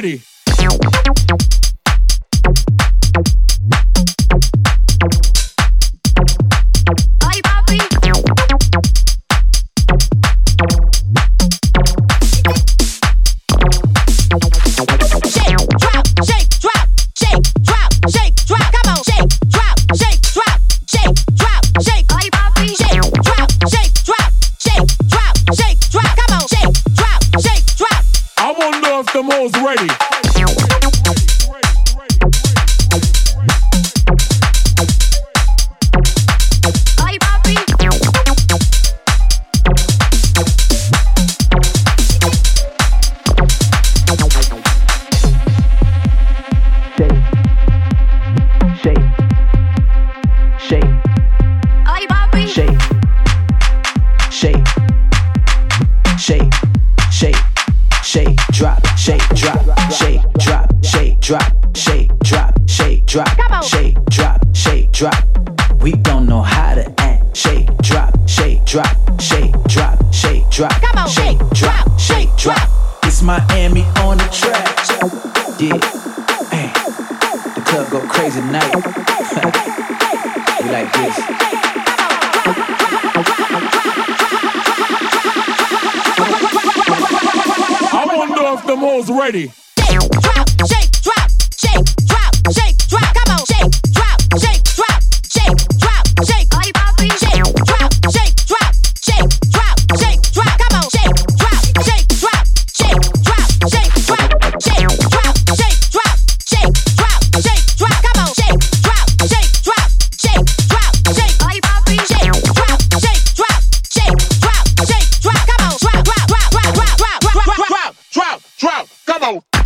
ready. Ready. Come on.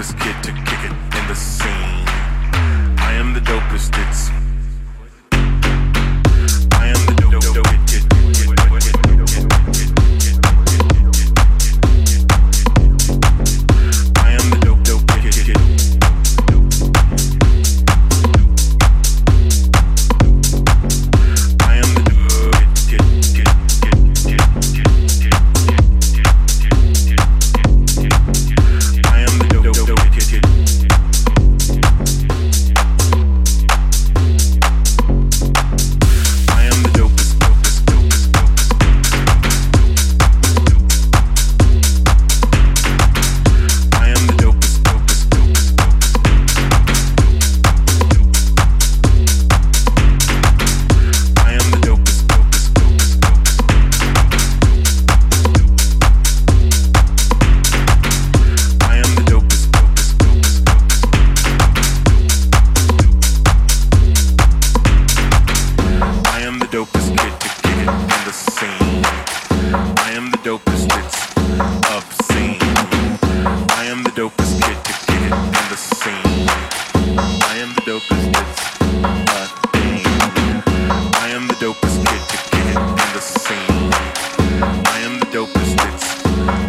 dopest kid to kick it in the scene. I am the dopest, it's dopest kid to get it in the scene. I am the dopest, it's obscene. I am the dopest kid to get it in the scene. I am the dopest, it's a thing. I am the dopest kid to get it in the scene. I am the dopest, it's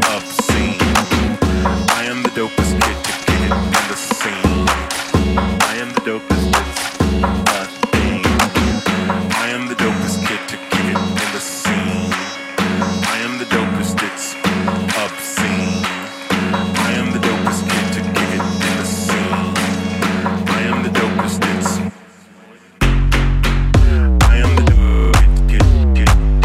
obscene. I am the dopest kid to get it in the scene. I am the dopest, it's a thing. I am the dopest kid to get it in the scene. I am the dopest, it's obscene. I am the dopest kid to get it in the scene. I am the dopest, it's I am the dopest. I am the dopest kid.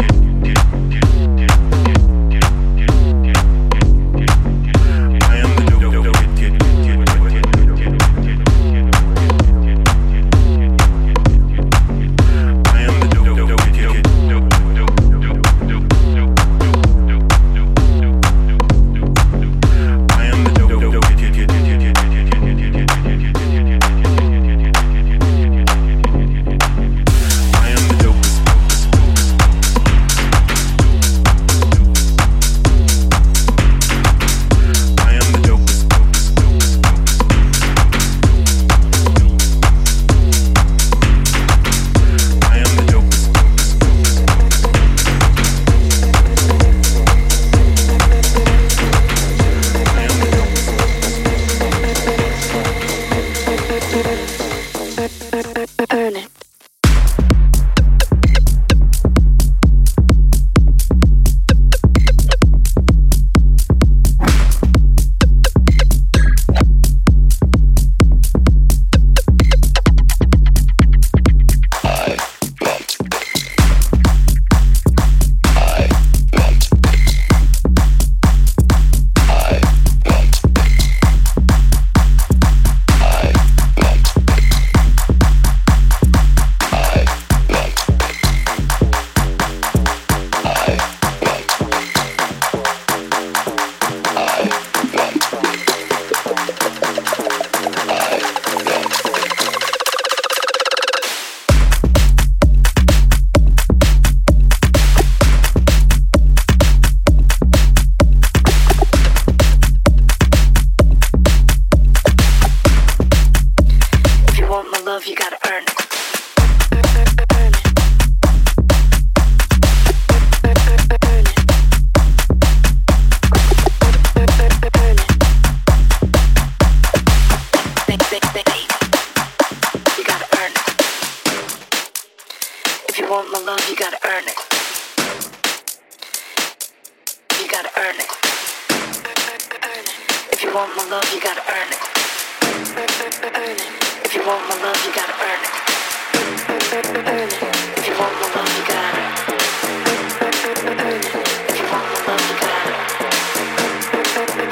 Earn it. Love, you gotta earn it. You gotta earn it. If you want my love, you gotta earn it. You gotta earn it. If you want my love, you gotta earn it. If you want my love, you gotta earn it. Earn it. If you want my love, you gotta earn it. If you want my love, you gotta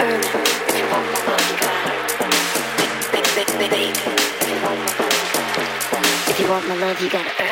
earn it. If you want my love, you gotta earn it. If you want my love, you gotta earn it. Baby.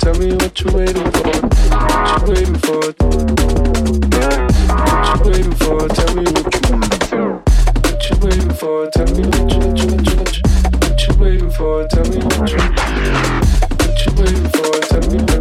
Tell me what you waiting for.